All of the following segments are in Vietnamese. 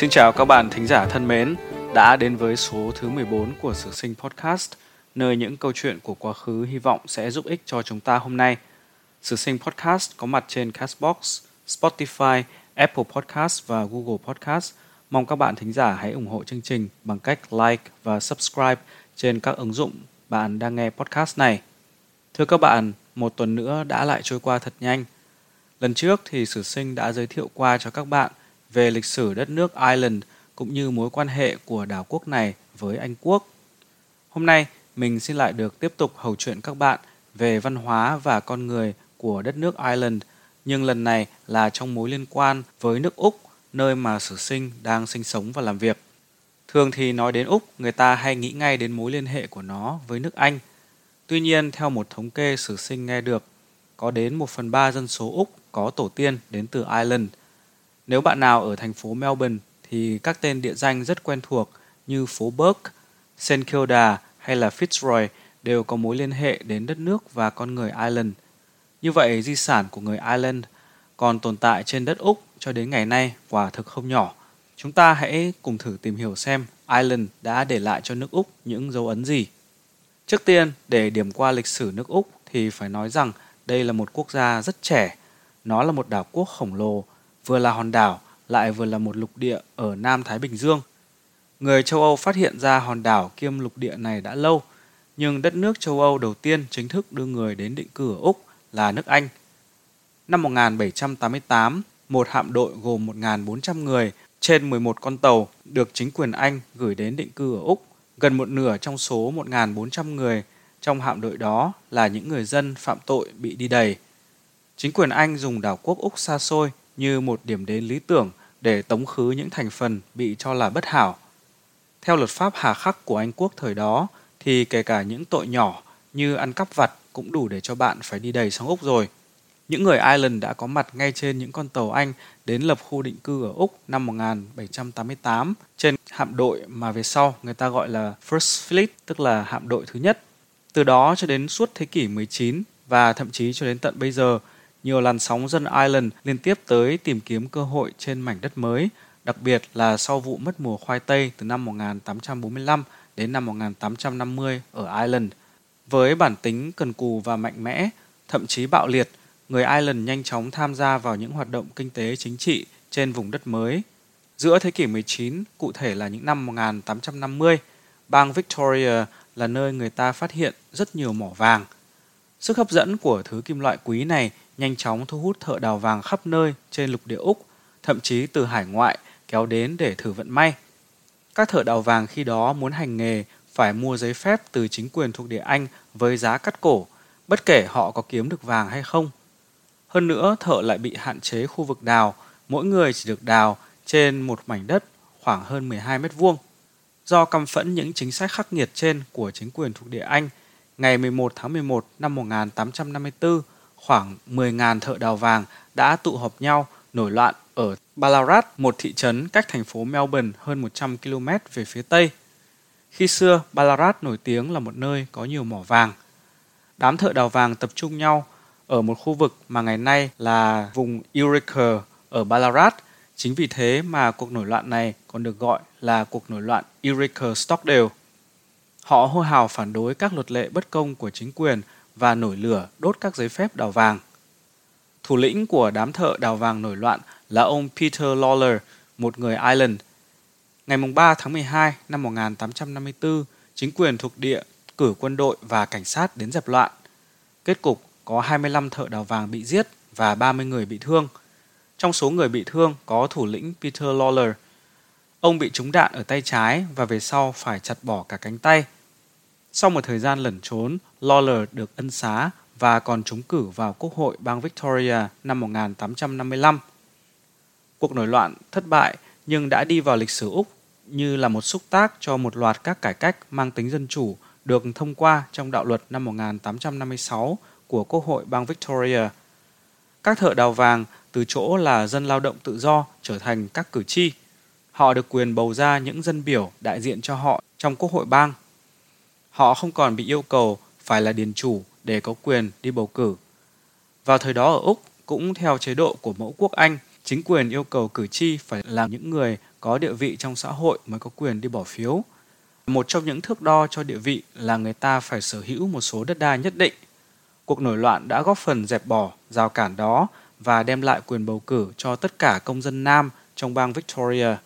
Xin chào các bạn thính giả thân mến, đã đến với số thứ 14 của Sử Sinh Podcast, nơi những câu chuyện của quá khứ hy vọng sẽ giúp ích cho chúng ta hôm nay. Sử Sinh Podcast có mặt trên Castbox, Spotify, Apple Podcasts và Google Podcasts. Mong các bạn thính giả hãy ủng hộ chương trình bằng cách like và subscribe trên các ứng dụng bạn đang nghe podcast này. Thưa các bạn, một tuần nữa đã lại trôi qua thật nhanh. Lần trước thì Sử Sinh đã giới thiệu qua cho các bạn về lịch sử đất nước Ireland cũng như mối quan hệ của đảo quốc này với Anh Quốc. Hôm nay mình xin lại được tiếp tục hầu chuyện các bạn về văn hóa và con người của đất nước Ireland, nhưng lần này là trong mối liên quan với nước Úc, nơi mà Sử Sinh đang sinh sống và làm việc. Thường thì nói đến Úc, người ta hay nghĩ ngay đến mối liên hệ của nó với nước Anh. Tuy nhiên, theo một thống kê Sử Sinh nghe được, có đến 1/3 dân số Úc có tổ tiên đến từ Ireland. Nếu bạn nào ở thành phố Melbourne thì các tên địa danh rất quen thuộc như phố Bourke, St. Kilda hay là Fitzroy đều có mối liên hệ đến đất nước và con người Ireland. Như vậy, di sản của người Ireland còn tồn tại trên đất Úc cho đến ngày nay quả thực không nhỏ. Chúng ta hãy cùng thử tìm hiểu xem Ireland đã để lại cho nước Úc những dấu ấn gì. Trước tiên, để điểm qua lịch sử nước Úc thì phải nói rằng đây là một quốc gia rất trẻ. Nó là một đảo quốc khổng lồ, vừa là hòn đảo lại vừa là một lục địa ở Nam Thái Bình Dương. Người châu Âu phát hiện ra hòn đảo kiêm lục địa này đã lâu, nhưng đất nước châu Âu đầu tiên chính thức đưa người đến định cư ở Úc là nước Anh. Năm 1788, một hạm đội gồm 1.400 người trên 11 con tàu được chính quyền Anh gửi đến định cư ở Úc. Gần một nửa trong số 1.400 người trong hạm đội đó là những người dân phạm tội bị đi đày. Chính quyền Anh dùng đảo quốc Úc xa xôi như một điểm đến lý tưởng để tống khứ những thành phần bị cho là bất hảo. Theo luật pháp hà khắc của Anh Quốc thời đó thì kể cả những tội nhỏ như ăn cắp vặt cũng đủ để cho bạn phải đi đày sang Úc rồi. Những người Ireland đã có mặt ngay trên những con tàu Anh đến lập khu định cư ở Úc năm 1788 trên hạm đội mà về sau người ta gọi là First Fleet, tức là hạm đội thứ nhất. Từ đó cho đến suốt thế kỷ 19 và thậm chí cho đến tận bây giờ, nhiều làn sóng dân Ireland liên tiếp tới tìm kiếm cơ hội trên mảnh đất mới, đặc biệt là sau vụ mất mùa khoai tây từ năm 1845 đến năm 1850 ở Ireland. Với bản tính cần cù và mạnh mẽ, thậm chí bạo liệt, người Ireland nhanh chóng tham gia vào những hoạt động kinh tế chính trị trên vùng đất mới. Giữa thế kỷ 19, cụ thể là những năm 1850, bang Victoria là nơi người ta phát hiện rất nhiều mỏ vàng. Sức hấp dẫn của thứ kim loại quý này nhanh chóng thu hút thợ đào vàng khắp nơi trên lục địa Úc, thậm chí từ hải ngoại kéo đến để thử vận may. Các thợ đào vàng khi đó muốn hành nghề phải mua giấy phép từ chính quyền thuộc địa Anh với giá cắt cổ, bất kể họ có kiếm được vàng hay không. Hơn nữa, thợ lại bị hạn chế khu vực đào, mỗi người chỉ được đào trên một mảnh đất khoảng hơn 12 mét vuông. Do căm phẫn những chính sách khắc nghiệt trên của chính quyền thuộc địa Anh, ngày 11 tháng 11 năm 1854, khoảng 10.000 thợ đào vàng đã tụ họp nhau nổi loạn ở Ballarat, một thị trấn cách thành phố Melbourne hơn 100 km về phía Tây. Khi xưa, Ballarat nổi tiếng là một nơi có nhiều mỏ vàng. Đám thợ đào vàng tập trung nhau ở một khu vực mà ngày nay là vùng Eureka ở Ballarat. Chính vì thế mà cuộc nổi loạn này còn được gọi là cuộc nổi loạn Eureka Stockade. Họ hô hào phản đối các luật lệ bất công của chính quyền và nổi lửa đốt các giấy phép đào vàng. Thủ lĩnh của đám thợ đào vàng nổi loạn là ông Peter Lalor, một người Ireland. Ngày 3 tháng 12 năm 1854, chính quyền thuộc địa cử quân đội và cảnh sát đến dẹp loạn. Kết cục có 25 thợ đào vàng bị giết và 30 người bị thương. Trong số người bị thương có thủ lĩnh Peter Lalor. Ông bị trúng đạn ở tay trái và về sau phải chặt bỏ cả cánh tay. Sau một thời gian lẩn trốn, Lalor được ân xá và còn trúng cử vào Quốc hội bang Victoria năm 1855. Cuộc nổi loạn thất bại nhưng đã đi vào lịch sử Úc như là một xúc tác cho một loạt các cải cách mang tính dân chủ được thông qua trong đạo luật năm 1856 của Quốc hội bang Victoria. Các thợ đào vàng từ chỗ là dân lao động tự do trở thành các cử tri. Họ được quyền bầu ra những dân biểu đại diện cho họ trong Quốc hội bang. Họ không còn bị yêu cầu phải là điền chủ để có quyền đi bầu cử. Vào thời đó ở Úc, cũng theo chế độ của mẫu quốc Anh, chính quyền yêu cầu cử tri phải là những người có địa vị trong xã hội mới có quyền đi bỏ phiếu. Một trong những thước đo cho địa vị là người ta phải sở hữu một số đất đai nhất định. Cuộc nổi loạn đã góp phần dẹp bỏ rào cản đó và đem lại quyền bầu cử cho tất cả công dân nam trong bang Victoria.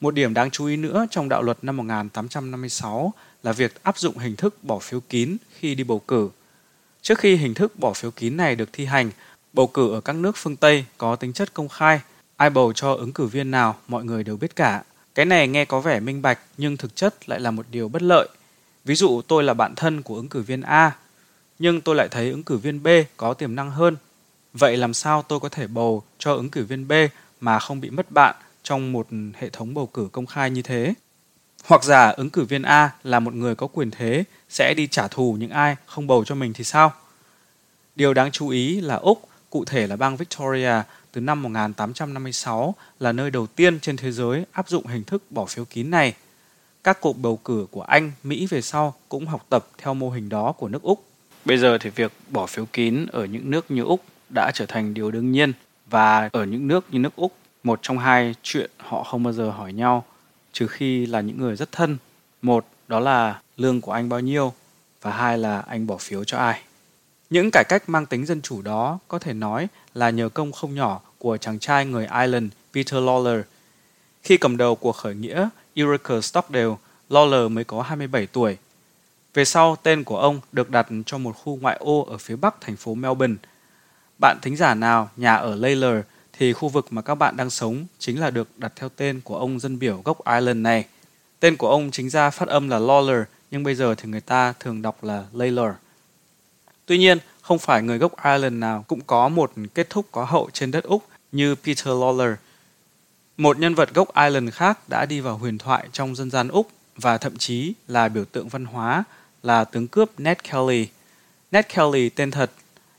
Một điểm đáng chú ý nữa trong đạo luật năm 1856 là việc áp dụng hình thức bỏ phiếu kín khi đi bầu cử. Trước khi hình thức bỏ phiếu kín này được thi hành, bầu cử ở các nước phương Tây có tính chất công khai, ai bầu cho ứng cử viên nào mọi người đều biết cả. Cái này nghe có vẻ minh bạch nhưng thực chất lại là một điều bất lợi. Ví dụ tôi là bạn thân của ứng cử viên A, nhưng tôi lại thấy ứng cử viên B có tiềm năng hơn. Vậy làm sao tôi có thể bầu cho ứng cử viên B mà không bị mất bạn trong một hệ thống bầu cử công khai như thế? Hoặc giả ứng cử viên A là một người có quyền thế sẽ đi trả thù những ai không bầu cho mình thì sao? Điều đáng chú ý là Úc, cụ thể là bang Victoria, từ năm 1856 là nơi đầu tiên trên thế giới áp dụng hình thức bỏ phiếu kín này. Các cuộc bầu cử của Anh, Mỹ về sau cũng học tập theo mô hình đó của nước Úc. Bây giờ thì việc bỏ phiếu kín ở những nước như Úc đã trở thành điều đương nhiên, và ở những nước như nước Úc, một trong hai chuyện họ không bao giờ hỏi nhau, trừ khi là những người rất thân. Một, đó là lương của anh bao nhiêu, và hai là anh bỏ phiếu cho ai. Những cải cách mang tính dân chủ đó có thể nói là nhờ công không nhỏ của chàng trai người Ireland Peter Lalor. Khi cầm đầu cuộc khởi nghĩa Eureka Stockade, Lalor mới có 27 tuổi. Về sau, tên của ông được đặt cho một khu ngoại ô ở phía bắc thành phố Melbourne. Bạn thính giả nào nhà ở Lalor thì khu vực mà các bạn đang sống chính là được đặt theo tên của ông dân biểu gốc Ireland này. Tên của ông chính ra phát âm là Lalor, nhưng bây giờ thì người ta thường đọc là Lalor. Tuy nhiên, không phải người gốc Ireland nào cũng có một kết thúc có hậu trên đất Úc như Peter Lalor. Một nhân vật gốc Ireland khác đã đi vào huyền thoại trong dân gian Úc và thậm chí là biểu tượng văn hóa là tướng cướp Ned Kelly. Ned Kelly tên thật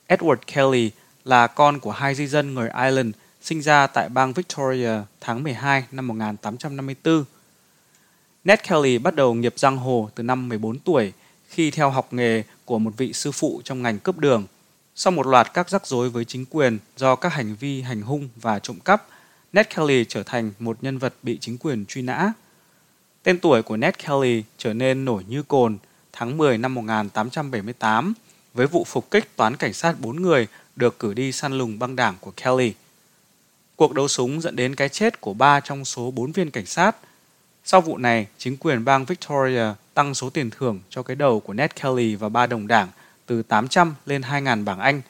Edward Kelly, là con của hai di dân người Ireland sinh ra tại bang Victoria tháng 12 năm 1854. Ned Kelly bắt đầu nghiệp giang hồ từ năm 14 tuổi khi theo học nghề của một vị sư phụ trong ngành cướp đường. Sau một loạt các rắc rối với chính quyền do các hành vi hành hung và trộm cắp, Ned Kelly trở thành một nhân vật bị chính quyền truy nã. Tên tuổi của Ned Kelly trở nên nổi như cồn tháng 10 năm 1878 với vụ phục kích toán cảnh sát 4 người được cử đi săn lùng băng đảng của Kelly. Cuộc đấu súng dẫn đến cái chết của 3 trong số 4 viên cảnh sát. Sau vụ này, chính quyền bang Victoria tăng số tiền thưởng cho cái đầu của Ned Kelly và 3 đồng đảng từ 800 lên 2.000 bảng Anh.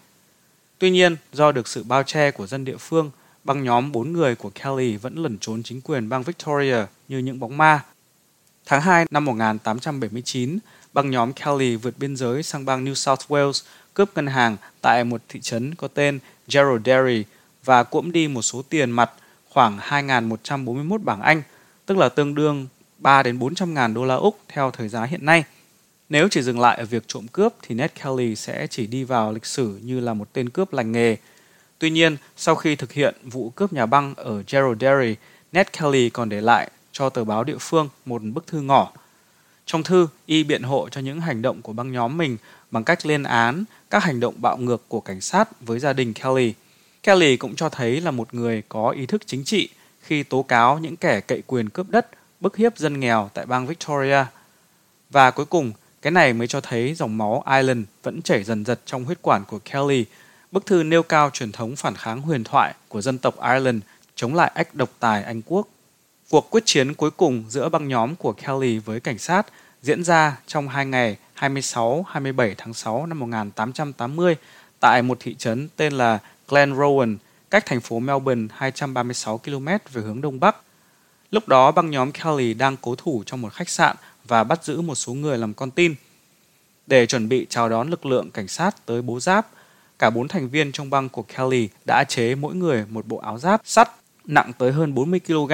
Tuy nhiên, do được sự bao che của dân địa phương, băng nhóm 4 người của Kelly vẫn lẩn trốn chính quyền bang Victoria như những bóng ma. Tháng 2 năm 1879, băng nhóm Kelly vượt biên giới sang bang New South Wales, cướp ngân hàng tại một thị trấn có tên Jerilderie và cuỗm đi một số tiền mặt khoảng 2.141 bảng Anh, tức là tương đương 300-400.000 đô la Úc theo thời giá hiện nay. Nếu chỉ dừng lại ở việc trộm cướp thì Ned Kelly sẽ chỉ đi vào lịch sử như là một tên cướp lành nghề. Tuy nhiên, sau khi thực hiện vụ cướp nhà băng ở Jerilderie, Ned Kelly còn để lại cho tờ báo địa phương một bức thư ngỏ. Trong thư, y biện hộ cho những hành động của băng nhóm mình bằng cách lên án các hành động bạo ngược của cảnh sát với gia đình Kelly. Kelly cũng cho thấy là một người có ý thức chính trị khi tố cáo những kẻ cậy quyền cướp đất, bức hiếp dân nghèo tại bang Victoria. Và cuối cùng, cái này mới cho thấy dòng máu Ireland vẫn chảy dần dật trong huyết quản của Kelly. Bức thư nêu cao truyền thống phản kháng huyền thoại của dân tộc Ireland chống lại ách độc tài Anh Quốc. Cuộc quyết chiến cuối cùng giữa băng nhóm của Kelly với cảnh sát diễn ra trong 2 ngày 26-27 tháng 6 năm 1880 tại một thị trấn tên là Glen Rowan, cách thành phố Melbourne 236 km về hướng Đông Bắc. Lúc đó băng nhóm Kelly đang cố thủ trong một khách sạn và bắt giữ một số người làm con tin. Để chuẩn bị chào đón lực lượng cảnh sát tới bố giáp, cả 4 thành viên trong băng của Kelly đã chế mỗi người một bộ áo giáp sắt nặng tới hơn 40 kg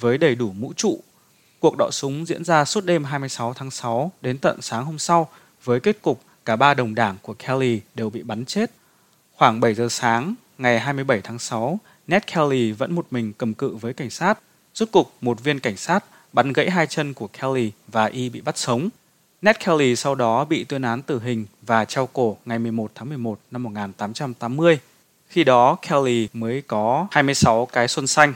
với đầy đủ mũ trụ. Cuộc đọ súng diễn ra suốt đêm 26 tháng 6 đến tận sáng hôm sau với kết cục cả 3 đồng đảng của Kelly đều bị bắn chết. Khoảng 7 giờ sáng ngày 27 tháng 6, Ned Kelly vẫn một mình cầm cự với cảnh sát. Rốt cục, một viên cảnh sát bắn gãy hai chân của Kelly và y bị bắt sống. Ned Kelly sau đó bị tuyên án tử hình và treo cổ ngày 11 tháng 11 năm 1880. Khi đó, Kelly mới có 26 cái xuân xanh.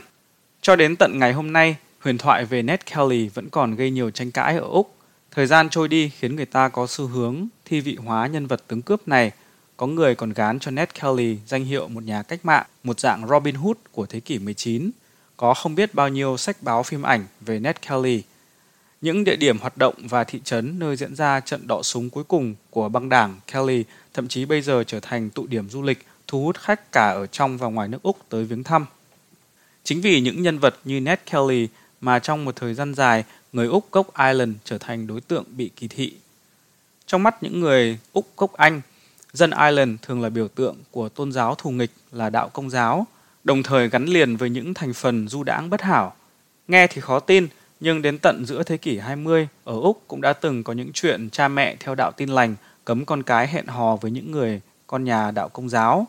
Cho đến tận ngày hôm nay, huyền thoại về Ned Kelly vẫn còn gây nhiều tranh cãi ở Úc. Thời gian trôi đi khiến người ta có xu hướng thi vị hóa nhân vật tướng cướp này. Có người còn gán cho Ned Kelly danh hiệu một nhà cách mạng, một dạng Robin Hood của thế kỷ 19. Có không biết bao nhiêu sách báo phim ảnh về Ned Kelly. Những địa điểm hoạt động và thị trấn nơi diễn ra trận đọ súng cuối cùng của băng đảng Kelly thậm chí bây giờ trở thành tụ điểm du lịch thu hút khách cả ở trong và ngoài nước Úc tới viếng thăm. Chính vì những nhân vật như Ned Kelly mà trong một thời gian dài, người Úc gốc Ireland trở thành đối tượng bị kỳ thị. Trong mắt những người Úc gốc Anh, dân Ireland thường là biểu tượng của tôn giáo thù nghịch là đạo Công giáo, đồng thời gắn liền với những thành phần du đãng bất hảo. Nghe thì khó tin, nhưng đến tận giữa thế kỷ 20, ở Úc cũng đã từng có những chuyện cha mẹ theo đạo Tin lành cấm con cái hẹn hò với những người con nhà đạo Công giáo,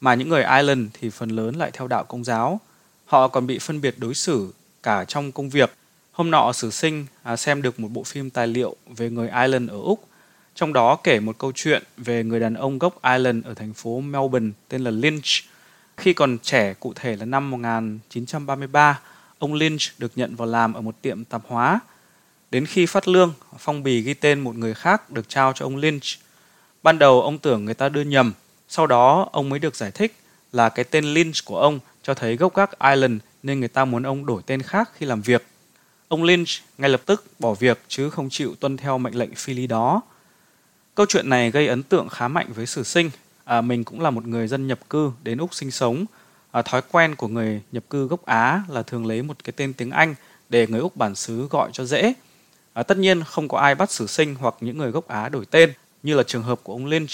mà những người Ireland thì phần lớn lại theo đạo Công giáo. Họ còn bị phân biệt đối xử cả trong công việc. Hôm nọ Sử Sinh xem được một bộ phim tài liệu về người Ireland ở Úc, trong đó kể một câu chuyện về người đàn ông gốc Ireland ở thành phố Melbourne tên là Lynch. Khi còn trẻ, cụ thể là năm 1933, ông Lynch được nhận vào làm ở một tiệm tạp hóa. Đến khi phát lương, phong bì ghi tên một người khác được trao cho ông Lynch. Ban đầu ông tưởng người ta đưa nhầm, sau đó ông mới được giải thích là cái tên Lynch của ông cho thấy gốc gác Ireland nên người ta muốn ông đổi tên khác khi làm việc. Ông Lynch ngay lập tức bỏ việc chứ không chịu tuân theo mệnh lệnh phi lý đó. Câu chuyện này gây ấn tượng khá mạnh với Sử Sinh. Mình cũng là một người dân nhập cư đến Úc sinh sống. Thói quen của người nhập cư gốc Á là thường lấy một cái tên tiếng Anh để người Úc bản xứ gọi cho dễ. Tất nhiên không có ai bắt Sử Sinh hoặc những người gốc Á đổi tên như là trường hợp của ông Lynch.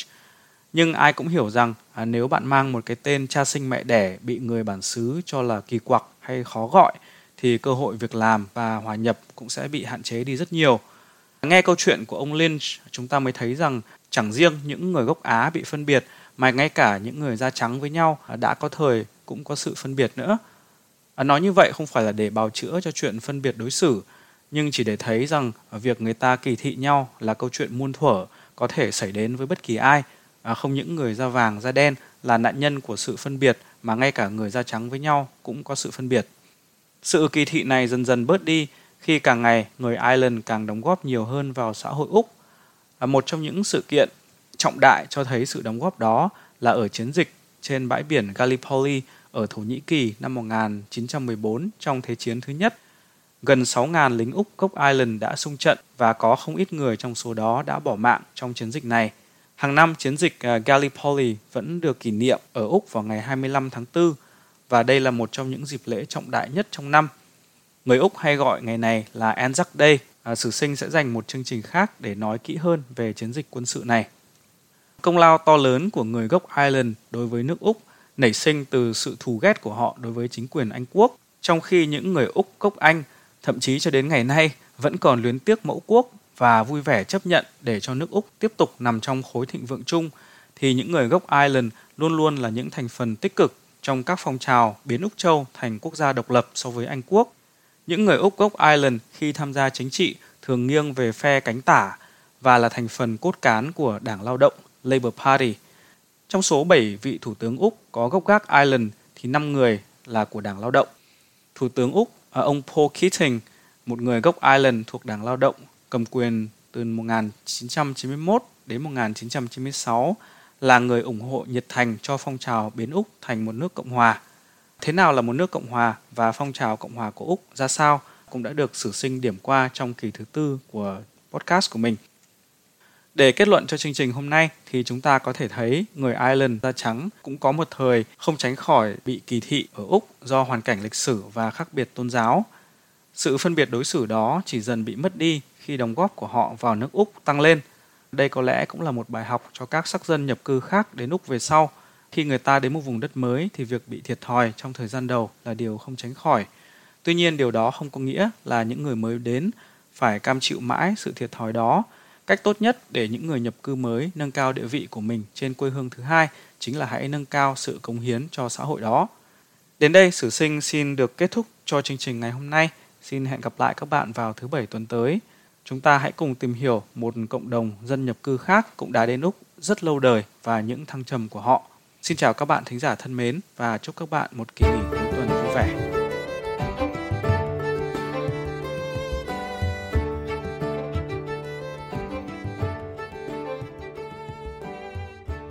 Nhưng ai cũng hiểu rằng nếu bạn mang một cái tên cha sinh mẹ đẻ bị người bản xứ cho là kỳ quặc hay khó gọi thì cơ hội việc làm và hòa nhập cũng sẽ bị hạn chế đi rất nhiều. Nghe câu chuyện của ông Lynch, chúng ta mới thấy rằng chẳng riêng những người gốc Á bị phân biệt mà ngay cả những người da trắng với nhau đã có thời cũng có sự phân biệt nữa. Nói như vậy không phải là để bào chữa cho chuyện phân biệt đối xử, nhưng chỉ để thấy rằng việc người ta kỳ thị nhau là câu chuyện muôn thuở có thể xảy đến với bất kỳ ai. Không những người da vàng, da đen là nạn nhân của sự phân biệt mà ngay cả người da trắng với nhau cũng có sự phân biệt. Sự kỳ thị này dần dần bớt đi khi càng ngày người Ireland càng đóng góp nhiều hơn vào xã hội Úc. Một trong những sự kiện trọng đại cho thấy sự đóng góp đó là ở chiến dịch trên bãi biển Gallipoli ở Thổ Nhĩ Kỳ năm 1914 trong Thế chiến thứ nhất. Gần 6.000 lính Úc gốc Ireland đã xung trận và có không ít người trong số đó đã bỏ mạng trong chiến dịch này. Hàng năm, chiến dịch Gallipoli vẫn được kỷ niệm ở Úc vào ngày 25 tháng 4 và đây là một trong những dịp lễ trọng đại nhất trong năm. Người Úc hay gọi ngày này là Anzac Day. Sử Sinh sẽ dành một chương trình khác để nói kỹ hơn về chiến dịch quân sự này. Công lao to lớn của người gốc Ireland đối với nước Úc nảy sinh từ sự thù ghét của họ đối với chính quyền Anh Quốc, trong khi những người Úc gốc Anh thậm chí cho đến ngày nay vẫn còn luyến tiếc mẫu quốc và vui vẻ chấp nhận để cho nước Úc tiếp tục nằm trong khối thịnh vượng chung, thì những người gốc Ireland luôn luôn là những thành phần tích cực trong các phong trào biến Úc Châu thành quốc gia độc lập so với Anh Quốc. Những người Úc gốc Ireland khi tham gia chính trị thường nghiêng về phe cánh tả và là thành phần cốt cán của Đảng Lao động Labour Party. Trong số 7 vị thủ tướng Úc có gốc gác Ireland thì 5 người là của Đảng Lao động. Thủ tướng Úc, ông Paul Keating, một người gốc Ireland thuộc Đảng Lao động, cầm quyền từ 1991 đến 1996, là người ủng hộ nhiệt thành cho phong trào biến Úc thành một nước Cộng hòa. Thế nào là một nước Cộng hòa và phong trào Cộng hòa của Úc ra sao cũng đã được Sử Sinh điểm qua trong kỳ thứ 4 của podcast của mình. Để kết luận cho chương trình hôm nay thì chúng ta có thể thấy người Ireland da trắng cũng có một thời không tránh khỏi bị kỳ thị ở Úc do hoàn cảnh lịch sử và khác biệt tôn giáo. Sự phân biệt đối xử đó chỉ dần bị mất đi khi đóng góp của họ vào nước Úc tăng lên. Đây có lẽ cũng là một bài học cho các sắc dân nhập cư khác đến Úc về sau. Khi người ta đến một vùng đất mới thì việc bị thiệt thòi trong thời gian đầu là điều không tránh khỏi. Tuy nhiên điều đó không có nghĩa là những người mới đến phải cam chịu mãi sự thiệt thòi đó. Cách tốt nhất để những người nhập cư mới nâng cao địa vị của mình trên quê hương thứ hai chính là hãy nâng cao sự cống hiến cho xã hội đó. Đến đây Sử Sinh xin được kết thúc cho chương trình ngày hôm nay. Xin hẹn gặp lại các bạn vào thứ Bảy tuần tới. Chúng ta hãy cùng tìm hiểu một cộng đồng dân nhập cư khác cũng đã đến Úc rất lâu đời và những thăng trầm của họ. Xin chào các bạn thính giả thân mến và chúc các bạn một kỳ nghỉ cuối tuần vui vẻ.